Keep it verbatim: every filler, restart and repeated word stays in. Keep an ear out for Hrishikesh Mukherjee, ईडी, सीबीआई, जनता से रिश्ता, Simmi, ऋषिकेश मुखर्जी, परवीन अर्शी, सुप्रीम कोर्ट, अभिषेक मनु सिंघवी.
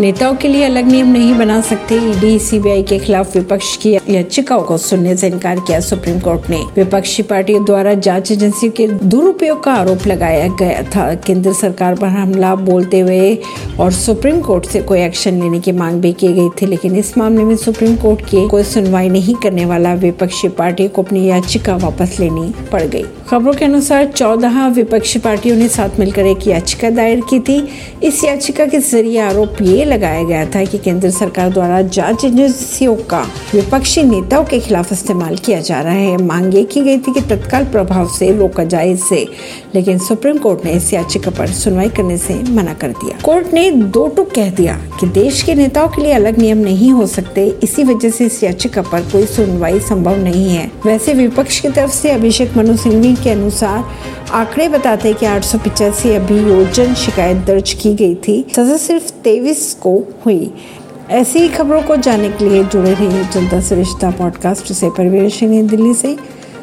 नेताओं के लिए अलग नियम नहीं बना सकते। ईडी सीबीआई के खिलाफ विपक्ष की याचिकाओं को सुनने से इनकार किया सुप्रीम कोर्ट ने। विपक्षी पार्टियों द्वारा जांच एजेंसी के दुरुपयोग का आरोप लगाया गया था। केंद्र सरकार पर हमला बोलते हुए और सुप्रीम कोर्ट से कोई एक्शन लेने की मांग भी की गई थी, लेकिन इस मामले में सुप्रीम कोर्ट की कोई सुनवाई नहीं करने वाला विपक्षी पार्टी को अपनी याचिका वापस लेनी पड़ गई। खबरों के अनुसार चौदह विपक्षी पार्टियों ने साथ मिलकर एक याचिका दायर की थी। इस याचिका के जरिए आरोप ये लगाया गया था कि केंद्र सरकार द्वारा जांच एजेंसियों का विपक्षी नेताओं के खिलाफ इस्तेमाल किया जा रहा है। मांग ये की गई थी कि तत्काल प्रभाव से रोका जाए इसे, लेकिन सुप्रीम कोर्ट ने इस याचिका पर सुनवाई करने से मना कर दिया। कोर्ट ने दो टूक कह दिया कि देश के नेताओं के लिए अलग नियम नहीं हो सकते, इसी वजह से इस याचिका पर कोई सुनवाई संभव नहीं है। वैसे विपक्ष की तरफ से अभिषेक मनु सिंघवी के अनुसार आंकड़े बताते हैं कि आठ सौ पिचासी अभियोजन शिकायत दर्ज की गई थी, सजा सिर्फ तेईस को हुई। ऐसी ही खबरों को जानने के लिए जुड़े रहिए जनता से रिश्ता पॉडकास्ट से। परवीन अर्शी, दिल्ली से।